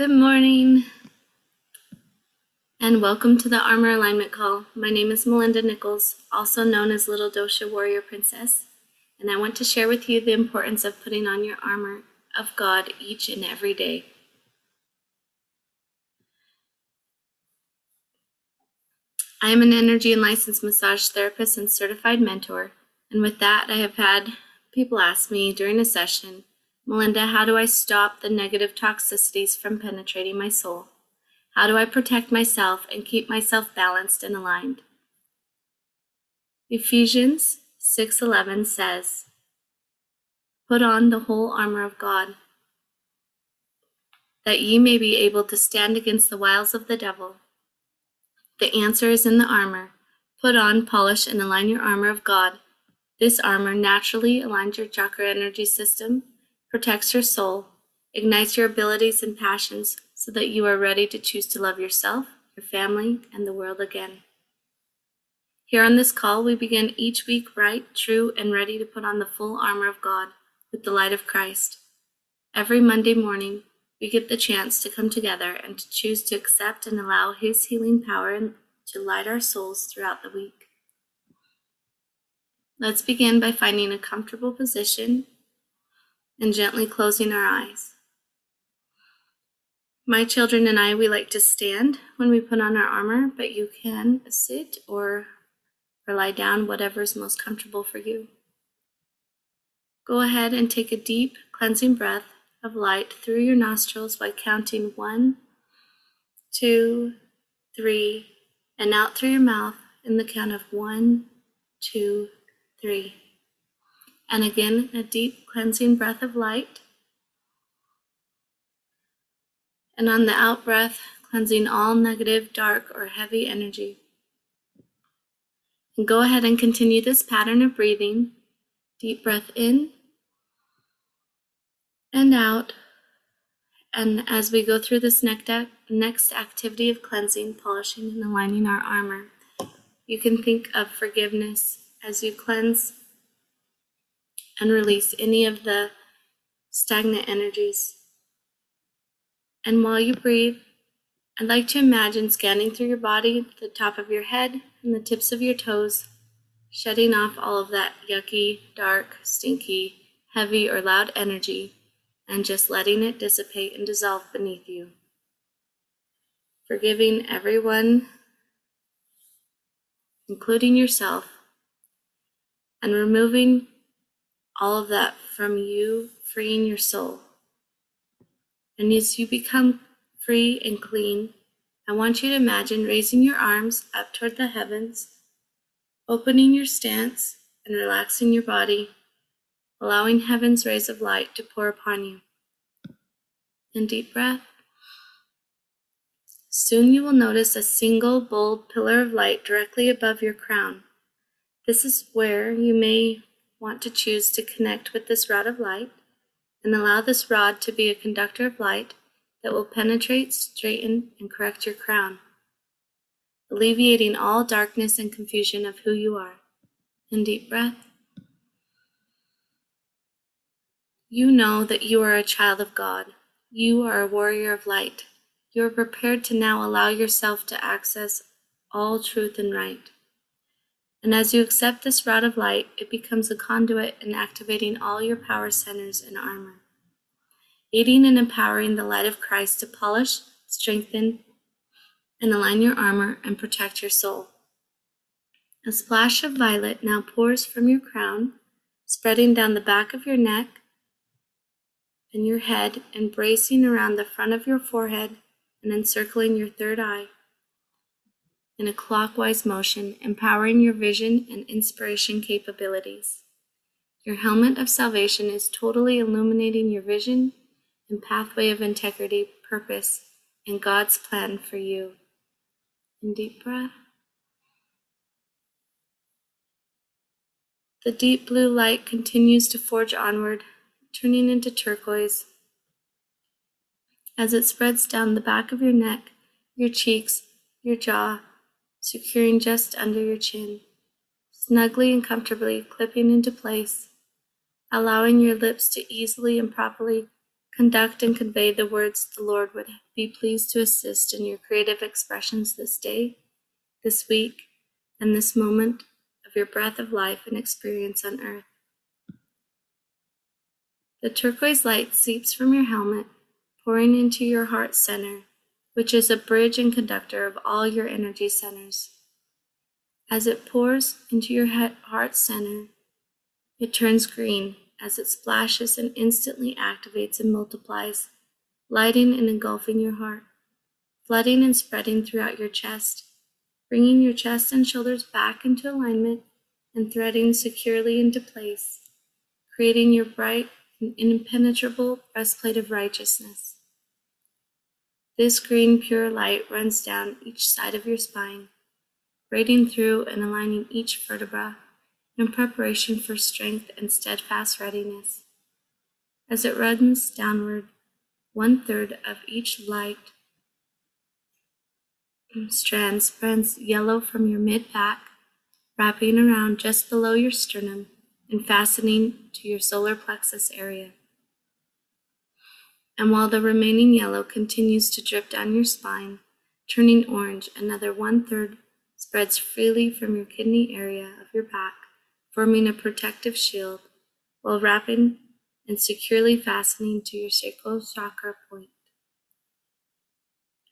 Good morning and welcome to the Armor Alignment Call. My name is Melinda Nichols, also known as Little Dosha Warrior Princess, and I want to share with you the importance of putting on your armor of God each and every day. I am an energy and licensed massage therapist and certified mentor, and with that I have had people ask me during a session, Melinda, how do I stop the negative toxicities from penetrating my soul? How do I protect myself and keep myself balanced and aligned? Ephesians 6:11 says, put on the whole armor of God, that ye may be able to stand against the wiles of the devil. The answer is in the armor. Put on, polish, and align your armor of God. This armor naturally aligns your chakra energy system, protects your soul, ignites your abilities and passions so that you are ready to choose to love yourself, your family, and the world again. Here on this call, we begin each week right, true, and ready to put on the full armor of God with the light of Christ. Every Monday morning, we get the chance to come together and to choose to accept and allow His healing power to light our souls throughout the week. Let's begin by finding a comfortable position and gently closing our eyes. My children and I, we like to stand when we put on our armor, but you can sit or lie down, whatever is most comfortable for you. Go ahead and take a deep cleansing breath of light through your nostrils by counting 1, 2, 3, and out through your mouth in the count of 1, 2, 3. And again, a deep cleansing breath of light. And on the out breath, cleansing all negative, dark, or heavy energy. And go ahead and continue this pattern of breathing. Deep breath in and out. And as we go through this next activity of cleansing, polishing, and aligning our armor, you can think of forgiveness as you cleanse and release any of the stagnant energies. And while you breathe, I'd like to imagine scanning through your body, the top of your head, and the tips of your toes, shedding off all of that yucky, dark, stinky, heavy, or loud energy, and just letting it dissipate and dissolve beneath you. Forgiving everyone, including yourself, and removing all of that from you, freeing your soul. And as you become free and clean, I want you to imagine raising your arms up toward the heavens, opening your stance and relaxing your body, allowing heaven's rays of light to pour upon you. And deep breath. Soon you will notice a single bold pillar of light directly above your crown. This is where you may want to choose to connect with this rod of light and allow this rod to be a conductor of light that will penetrate, straighten, and correct your crown, alleviating all darkness and confusion of who you are. And deep breath. You know that you are a child of God. You are a warrior of light. You are prepared to now allow yourself to access all truth and right. And as you accept this rod of light, it becomes a conduit in activating all your power centers and armor, aiding and empowering the light of Christ to polish, strengthen, and align your armor and protect your soul. A splash of violet now pours from your crown, spreading down the back of your neck and your head, embracing around the front of your forehead and encircling your third eye in a clockwise motion, empowering your vision and inspiration capabilities. Your helmet of salvation is totally illuminating your vision and pathway of integrity, purpose, and God's plan for you. And deep breath. The deep blue light continues to forge onward, turning into turquoise. As it spreads down the back of your neck, your cheeks, your jaw, securing just under your chin, snugly and comfortably clipping into place, allowing your lips to easily and properly Conduct and convey the words the Lord would be pleased to assist in your creative expressions this day, this week, and this moment of your breath of life and experience on earth. The turquoise light seeps from your helmet, pouring into your heart center, which is a bridge and conductor of all your energy centers. As it pours into your heart center, it turns green as it splashes and instantly activates and multiplies, lighting and engulfing your heart, flooding and spreading throughout your chest, bringing your chest and shoulders back into alignment and threading securely into place, creating your bright and impenetrable breastplate of righteousness. This green, pure light runs down each side of your spine, braiding through and aligning each vertebra in preparation for strength and steadfast readiness. As it runs downward, 1/3 of each light strand spreads yellow from your mid-back, wrapping around just below your sternum and fastening to your solar plexus area. And while the remaining yellow continues to drip down your spine, turning orange, another 1/3 spreads freely from your kidney area of your back, forming a protective shield while wrapping and securely fastening to your sacral chakra point.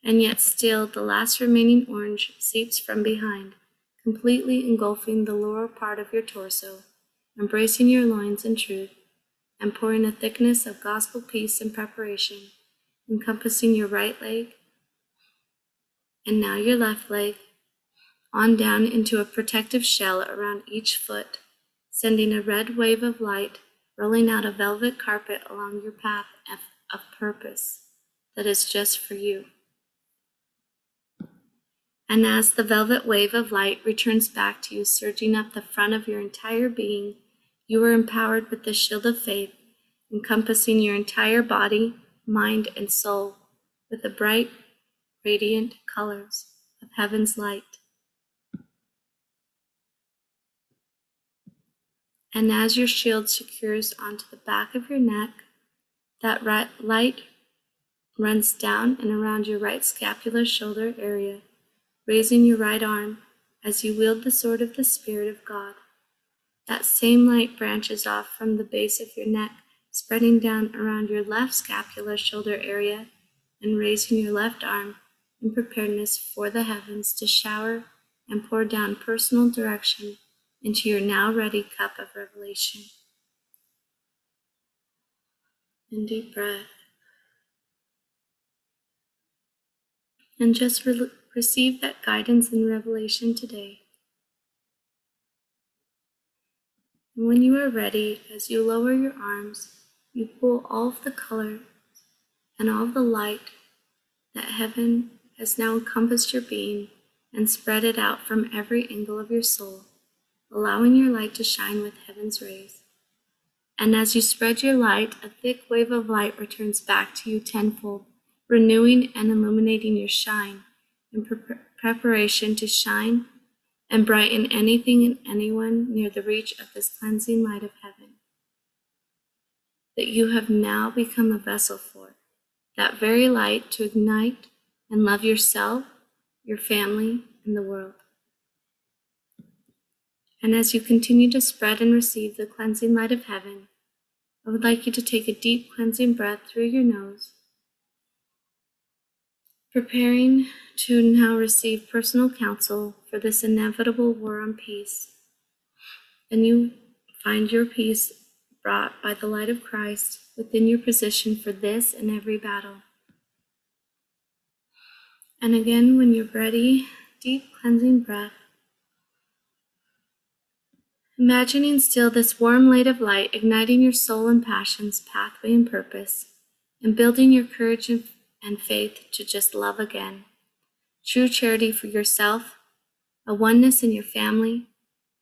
And yet still, the last remaining orange seeps from behind, completely engulfing the lower part of your torso, embracing your loins in truth, and pouring a thickness of gospel peace and preparation, encompassing your right leg, and now your left leg, on down into a protective shell around each foot, sending a red wave of light, rolling out a velvet carpet along your path of purpose that is just for you. And as the velvet wave of light returns back to you, surging up the front of your entire being, you are empowered with the shield of faith, encompassing your entire body, mind, and soul with the bright, radiant colors of heaven's light. And as your shield secures onto the back of your neck, that light runs down and around your right scapular shoulder area, raising your right arm as you wield the sword of the Spirit of God. That same light branches off from the base of your neck, spreading down around your left scapular shoulder area and raising your left arm in preparedness for the heavens to shower and pour down personal direction into your now ready cup of revelation. And deep breath. And just receive that guidance and revelation today. And when you are ready, as you lower your arms, you pull all of the color and all of the light that heaven has now encompassed your being and spread it out from every angle of your soul, allowing your light to shine with heaven's rays. And as you spread your light, a thick wave of light returns back to you tenfold, renewing and illuminating your shine, in preparation to shine and brighten anything and anyone near the reach of this cleansing light of heaven that you have now become a vessel for, that very light to ignite and love yourself, your family, and the world. And as you continue to spread and receive the cleansing light of heaven, I would like you to take a deep cleansing breath through your nose, preparing to now receive personal counsel for this inevitable war on peace. And you find your peace brought by the light of Christ within your position for this and every battle. And again, when you're ready, deep cleansing breath. Imagining still this warm light of light igniting your soul and passions, pathway and purpose, and building your courage and faith to just love again. True charity for yourself, a oneness in your family,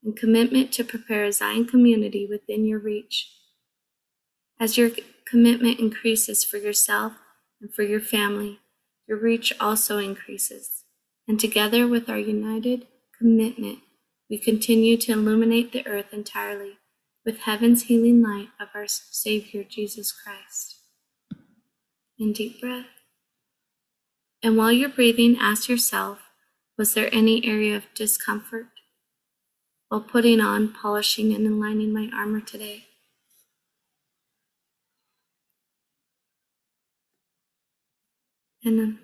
and commitment to prepare a Zion community within your reach. As your commitment increases for yourself and for your family, your reach also increases. And together with our united commitment, we continue to illuminate the earth entirely with heaven's healing light of our Savior, Jesus Christ. and deep breath. And while you're breathing, ask yourself, was there any area of discomfort while putting on, polishing, and aligning my armor today? And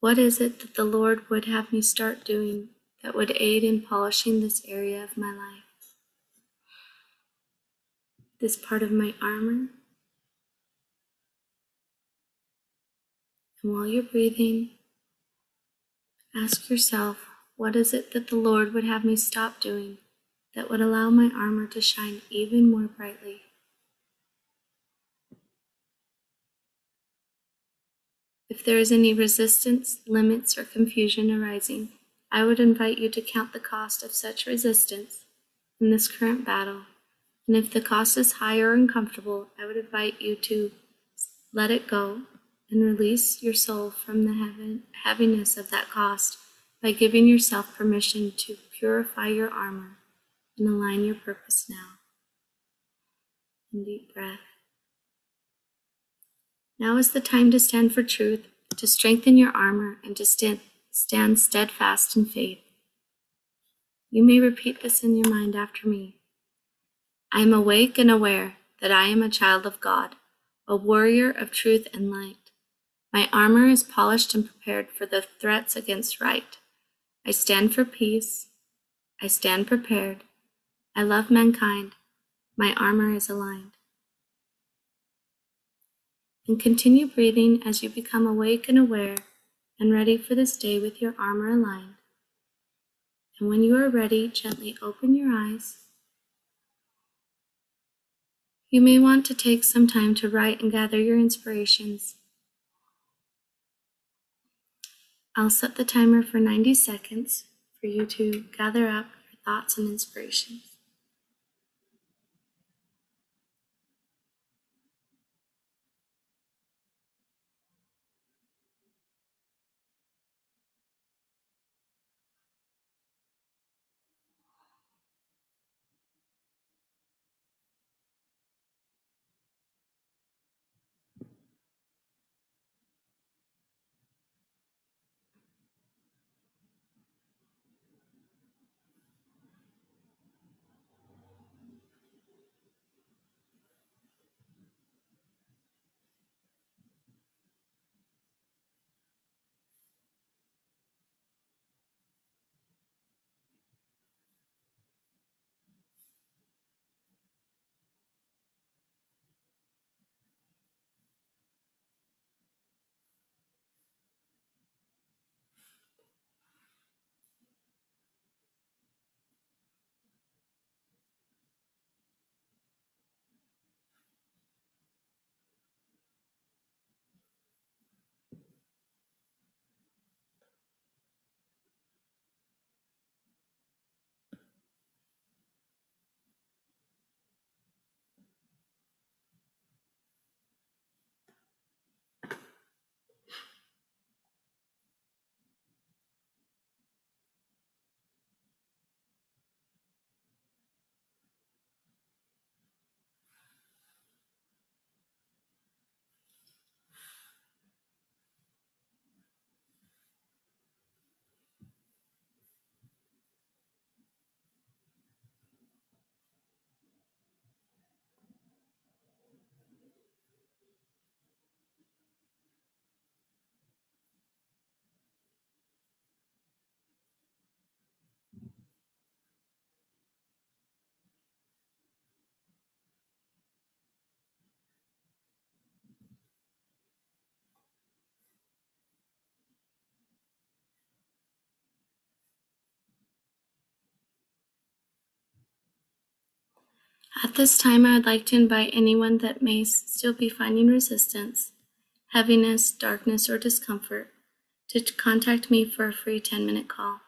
what is it that the Lord would have me start doing that would aid in polishing this area of my life? This part of my armor. And while you're breathing, ask yourself, what is it that the Lord would have me stop doing that would allow my armor to shine even more brightly? If there is any resistance, limits, or confusion arising, I would invite you to count the cost of such resistance in this current battle. And if the cost is high or uncomfortable, I would invite you to let it go and release your soul from the heaviness of that cost by giving yourself permission to purify your armor and align your purpose now. And deep breath. Now is the time to stand for truth, to strengthen your armor, and to stand steadfast in faith. You may repeat this in your mind after me. I am awake and aware that I am a child of God, a warrior of truth and light. My armor is polished and prepared for the threats against right. I stand for peace. I stand prepared. I love mankind. My armor is aligned. And continue breathing as you become awake and aware and ready for this day with your armor aligned. And when you are ready, gently open your eyes. You may want to take some time to write and gather your inspirations. I'll set the timer for 90 seconds for you to gather up your thoughts and inspirations. At this time, I would like to invite anyone that may still be finding resistance, heaviness, darkness, or discomfort to contact me for a free 10-minute call.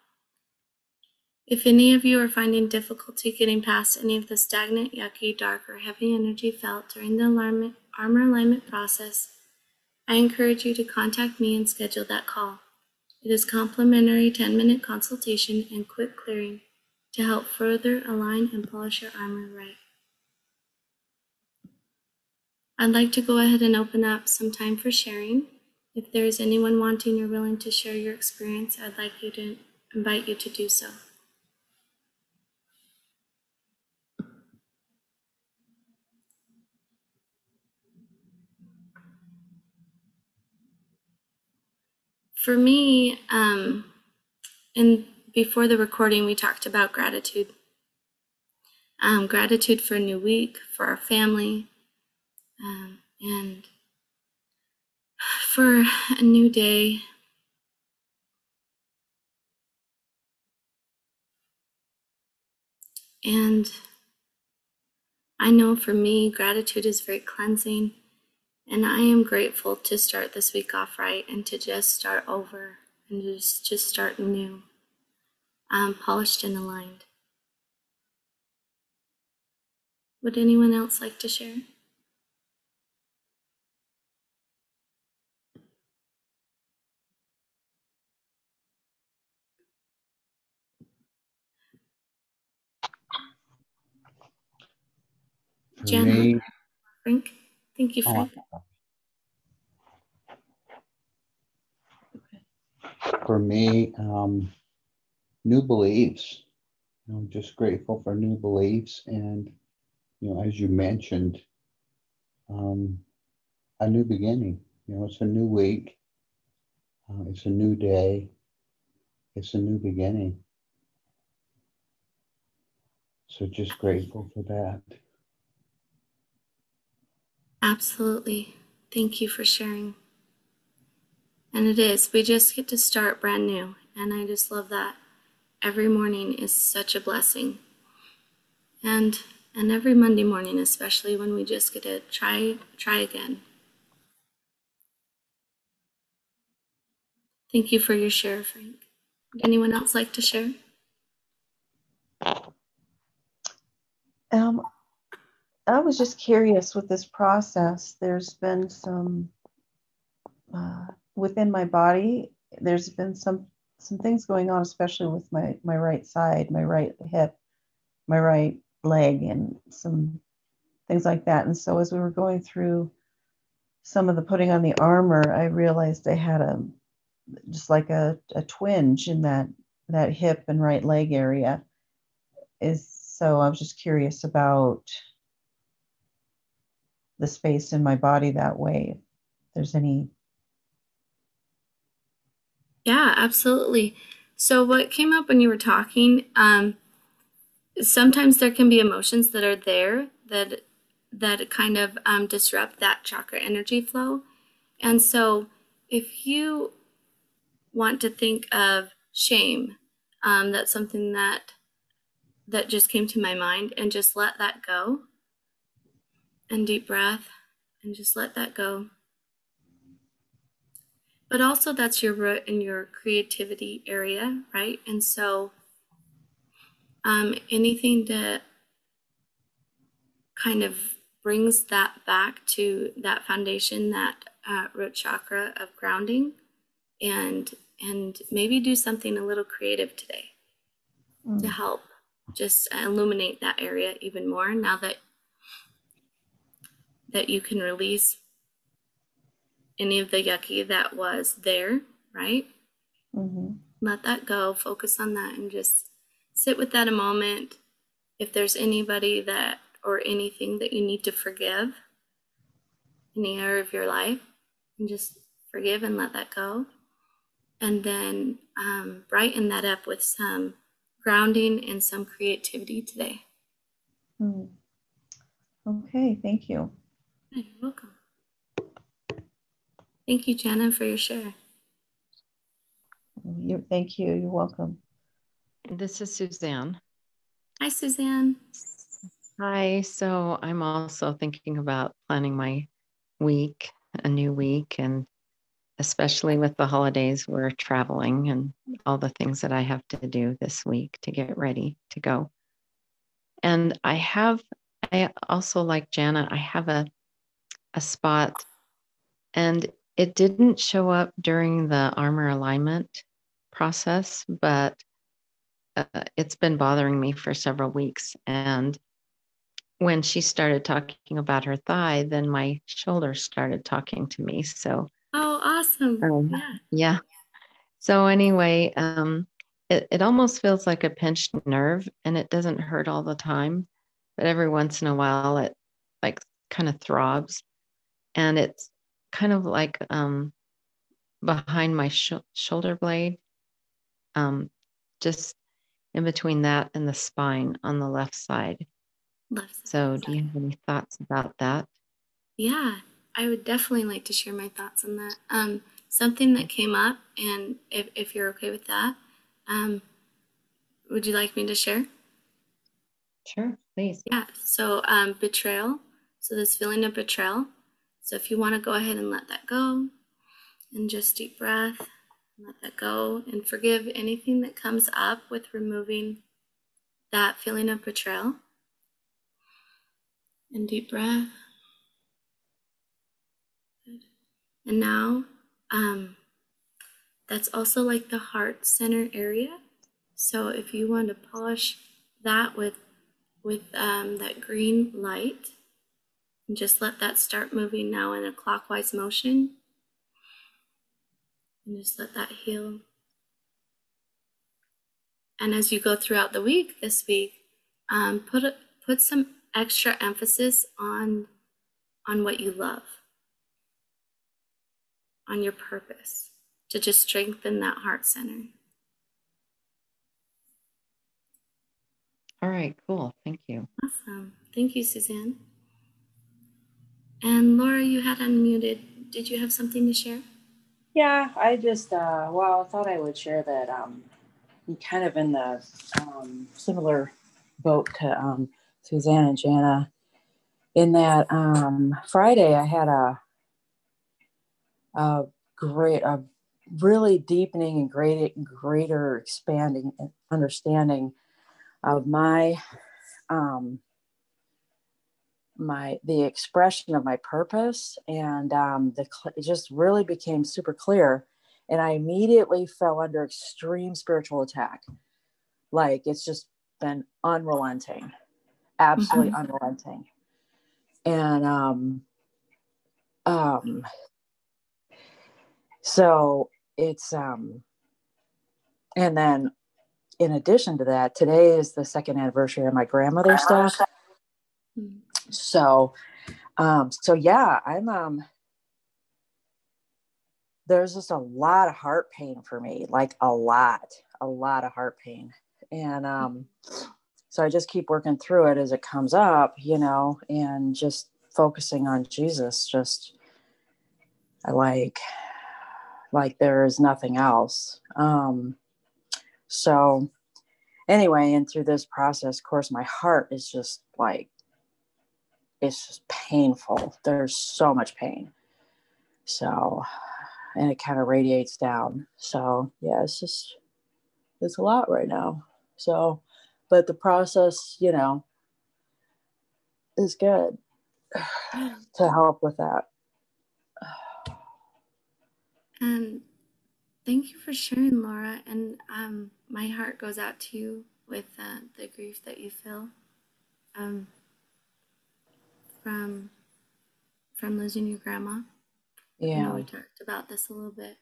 If any of you are finding difficulty getting past any of the stagnant, yucky, dark, or heavy energy felt during the armor alignment process, I encourage you to contact me and schedule that call. It is a complimentary 10-minute consultation and quick clearing to help further align and polish your armor right. I'd like to go ahead and open up some time for sharing. If there is anyone wanting or willing to share your experience, I'd like you to invite you to do so. For me, and before the recording, we talked about gratitude. Gratitude for a new week, for our family, and for a new day. And I know for me, gratitude is very cleansing. And I am grateful to start this week off right and to just start over and just start new, polished and aligned. Would anyone else like to share? Jenna, Frank? Thank you, Frank. For me, new beliefs. I'm just grateful for new beliefs, and as you mentioned, a new beginning. It's a new week. It's a new day. It's a new beginning. So just grateful for that. Absolutely. Thank you for sharing. And it is. We just get to start brand new. And I just love that. Every morning is such a blessing. And every Monday morning, especially when we just get to try again. Thank you for your share, Frank. Would anyone else like to share? I was just curious with this process. There's been some within my body. There's been some things going on, especially with my right side, my right hip, my right leg, and some things like that. And so as we were going through some of the putting on the armor, I realized I had a twinge in that hip and right leg area. So I was just curious about the space in my body that way, if there's any. Yeah, absolutely. So what came up when you were talking, sometimes there can be emotions that are there that kind of disrupt that chakra energy flow. And so if you want to think of shame, that's something that just came to my mind, and just let that go. And deep breath, and just let that go. But also that's your root in your creativity area, right? And so anything that kind of brings that back to that foundation, that root chakra of grounding, and maybe do something a little creative today to help just illuminate that area even more now that you can release any of the yucky that was there, right? Mm-hmm. Let that go, focus on that, and just sit with that a moment. If there's anybody that or anything that you need to forgive in the area of your life, and just forgive and let that go. And then brighten that up with some grounding and some creativity today. Okay, thank you. You're welcome. Thank you, Jana, for your share. Thank you. You're welcome. This is Suzanne. Hi, Suzanne. Hi. So I'm also thinking about planning my week, a new week, and especially with the holidays, we're traveling and all the things that I have to do this week to get ready to go. And I also, like Jana, I have a spot, and it didn't show up during the armor alignment process, but it's been bothering me for several weeks. And when she started talking about her thigh, then my shoulder started talking to me. So, oh, awesome. Yeah. So anyway, it almost feels like a pinched nerve, and it doesn't hurt all the time, but every once in a while it like kind of throbs, and it's kind of like behind my shoulder blade, just in between that and the spine on the left side. So do you have any thoughts about that? Yeah, I would definitely like to share my thoughts on that. Something that came up, and if you're okay with that, would you like me to share? Sure, please. Yeah, so betrayal. So this feeling of betrayal. So if you want to go ahead and let that go, and just deep breath, let that go, and forgive anything that comes up with removing that feeling of betrayal. And deep breath. Good. And now, that's also like the heart center area. So if you want to polish that with that green light, and just let that start moving now in a clockwise motion. And just let that heal. And as you go throughout the week, this week, put some extra emphasis on what you love, on your purpose, to just strengthen that heart center. All right, cool. Thank you. Awesome. Thank you, Suzanne. And Laura, you had unmuted. Did you have something to share? Yeah, I just, I thought I would share that I'm kind of in the similar boat to Suzanne and Jana, in that Friday I had a really deepening and greater expanding understanding of my the expression of my purpose, and it just really became super clear, and I immediately fell under extreme spiritual attack. Like, it's just been unrelenting. Absolutely unrelenting. And so it's and then in addition to that, today is the second anniversary of my grandmother's death. So I'm there's just a lot of heart pain for me, like a lot of heart pain. And so I just keep working through it as it comes up, and just focusing on Jesus. Just like there is nothing else. So anyway, and through this process, of course, my heart is just it's just painful. There's so much pain. So, and it kind of radiates down. So yeah, it's a lot right now. So, but the process, is good to help with that. And thank you for sharing, Laura. And my heart goes out to you with the grief that you feel from losing your grandma. Yeah. I know we talked about this a little bit.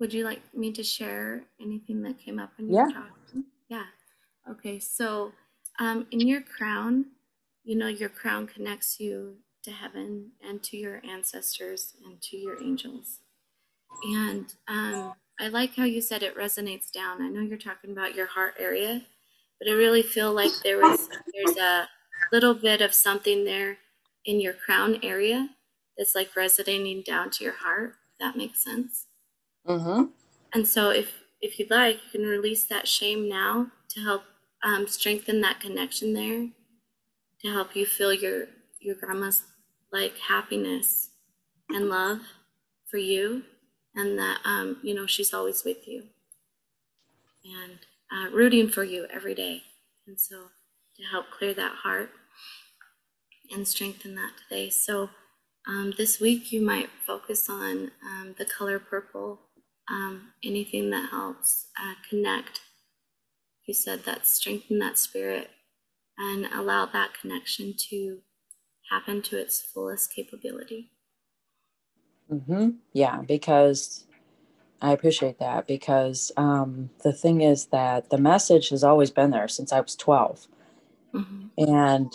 Would you like me to share anything that came up when you were talking? Yeah. Okay. So, in your crown, your crown connects you to heaven and to your ancestors and to your angels. And I like how you said it resonates down. I know you're talking about your heart area, but I really feel like there's a little bit of something there in your crown area that's like resonating down to your heart. If that makes sense. Mm-hmm. And so if you'd like, you can release that shame now to help strengthen that connection there, to help you feel your grandma's happiness and love for you, and that she's always with you and rooting for you every day. And so to help clear that heart and strengthen that today. So this week you might focus on the color purple. Anything that helps connect. You said that strengthen that spirit and allow that connection to happen to its fullest capability. Mm-hmm. Yeah, because I appreciate that, because the thing is that the message has always been there since I was 12. Mm-hmm.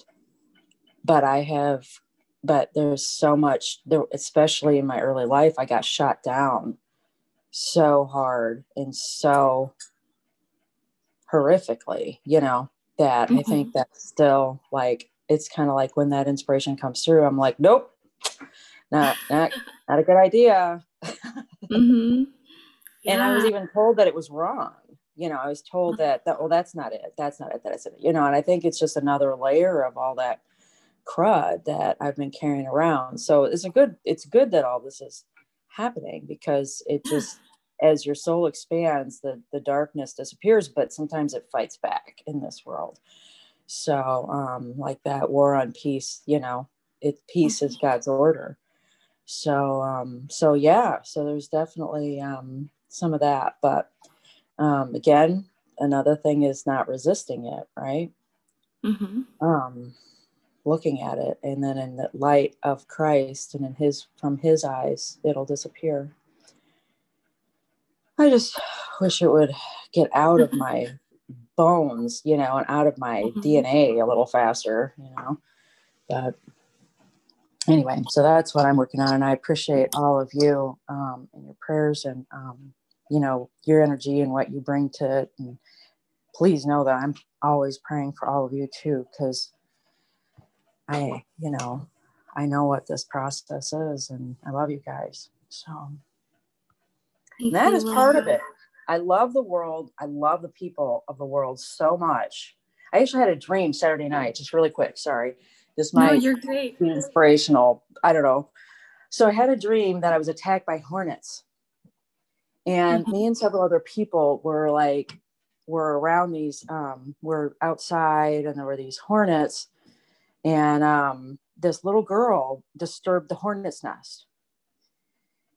But there's so much, especially in my early life, I got shot down so hard and so horrifically, that mm-hmm. I think that's still like, it's kind of like when that inspiration comes through, I'm like, nope, not a good idea. Mm-hmm. Yeah. And I was even told that it was wrong. I was told that, oh, that's not it. That's not it. That I said, and I think it's just another layer of all that crud that I've been carrying around. So it's good that all this is happening, because it just, as your soul expands, the darkness disappears, but sometimes it fights back in this world. So like that war on peace, peace is God's order. So so there's definitely some of that, but again, another thing is not resisting it, right? Mm-hmm. Looking at it, and then in the light of Christ and from his eyes, it'll disappear. I just wish it would get out of my bones, and out of my mm-hmm. DNA a little faster, but anyway, so that's what I'm working on. And I appreciate all of you and your prayers and, your energy and what you bring to it. And please know that I'm always praying for all of you too, because I know what this process is, and I love you guys. So that is part of it. I love the world. I love the people of the world so much. I actually had a dream Saturday night, just really quick. Sorry. This might be inspirational. I don't know. So I had a dream that I was attacked by hornets, and me and several other people were around these, we're outside, and there were these hornets, and this little girl disturbed the hornet's nest.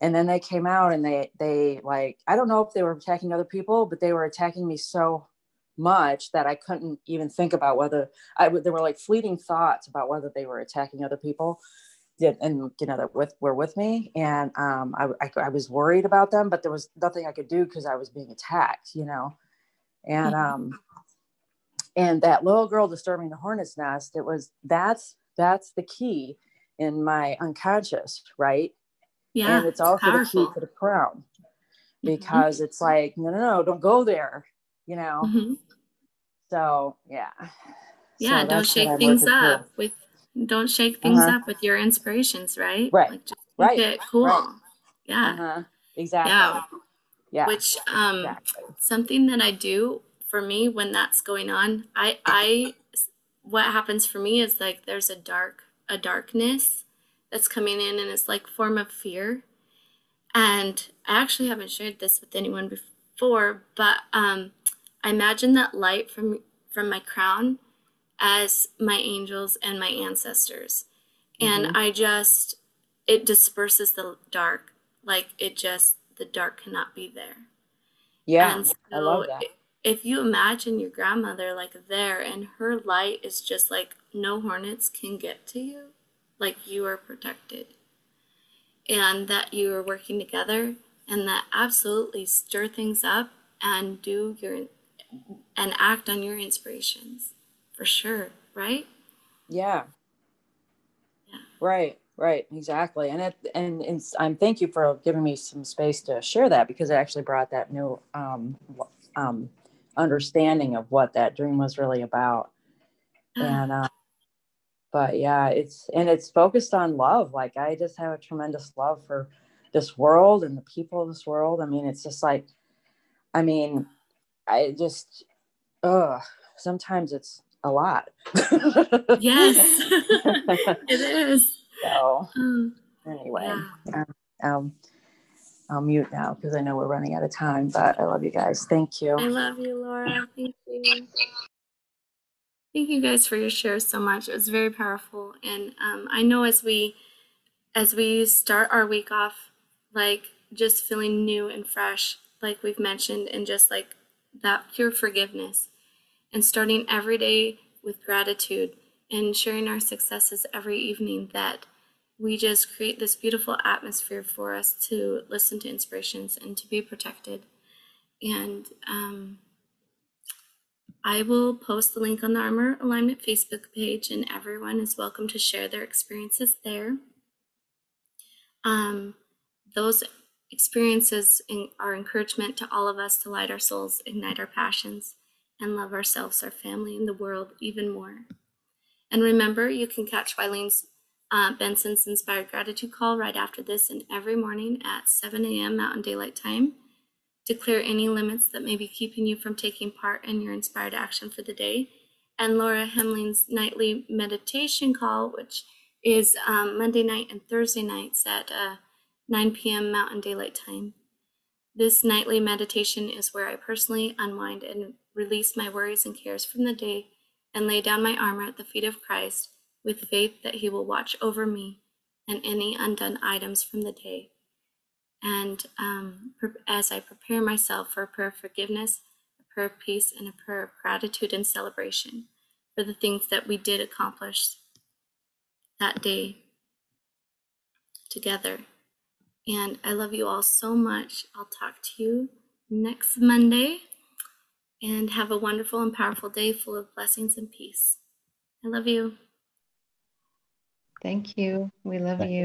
And then they came out, and they I don't know if they were attacking other people, but they were attacking me so much that I couldn't even think about whether there were fleeting thoughts about whether they were attacking other people, and that were with me. And I was worried about them, but there was nothing I could do because I was being attacked, and and that little girl disturbing the hornet's nest, that's the key in my unconscious, right? Yeah. And it's also powerful. The key to the crown, because mm-hmm. it's like, no, don't go there. Mm-hmm. So so don't shake things uh-huh. up with your inspirations, right just right it cool right. yeah uh-huh. exactly yeah which exactly. Something that I do for me when that's going on, I what happens for me is there's a darkness that's coming in, and it's form of fear. And I actually haven't shared this with anyone before, but I imagine that light from my crown as my angels and my ancestors. Mm-hmm. And it disperses the dark. The dark cannot be there. Yeah, and so I love that. If you imagine your grandmother there, and her light is just no hornets can get to you, you are protected. And that you are working together, and that absolutely stir things up and act on your inspirations, for sure, right? Yeah. Right, exactly. And I'm thank you for giving me some space to share that, because it actually brought that new understanding of what that dream was really about. And but yeah, it's focused on love. I just have a tremendous love for this world and the people of this world. Sometimes it's a lot. Yes, it is. So anyway, yeah. I'll mute now, because I know we're running out of time, but I love you guys. Thank you. I love you, Laura. Thank you. Thank you guys for your share so much. It was very powerful. And I know as we start our week off, just feeling new and fresh, we've mentioned, and just that pure forgiveness, and starting every day with gratitude and sharing our successes every evening, that we just create this beautiful atmosphere for us to listen to inspirations and to be protected. And I will post the link on the Armor Alignment Facebook page, and everyone is welcome to share their experiences there. Those experiences are encouragement to all of us to light our souls, ignite our passions, and love ourselves, our family, and the world even more. And remember, you can catch Wylene's Benson's Inspired Gratitude Call right after this and every morning at 7 a.m. Mountain Daylight Time to clear any limits that may be keeping you from taking part in your inspired action for the day. And Laura Hemling's Nightly Meditation Call, which is Monday night and Thursday nights at 9 p.m. Mountain Daylight Time. This nightly meditation is where I personally unwind and release my worries and cares from the day and lay down my armor at the feet of Christ, with faith that he will watch over me and any undone items from the day. And as I prepare myself for a prayer of forgiveness, a prayer of peace, and a prayer of gratitude and celebration for the things that we did accomplish that day together. And I love you all so much. I'll talk to you next Monday, and have a wonderful and powerful day full of blessings and peace. I love you. Thank you. We love you.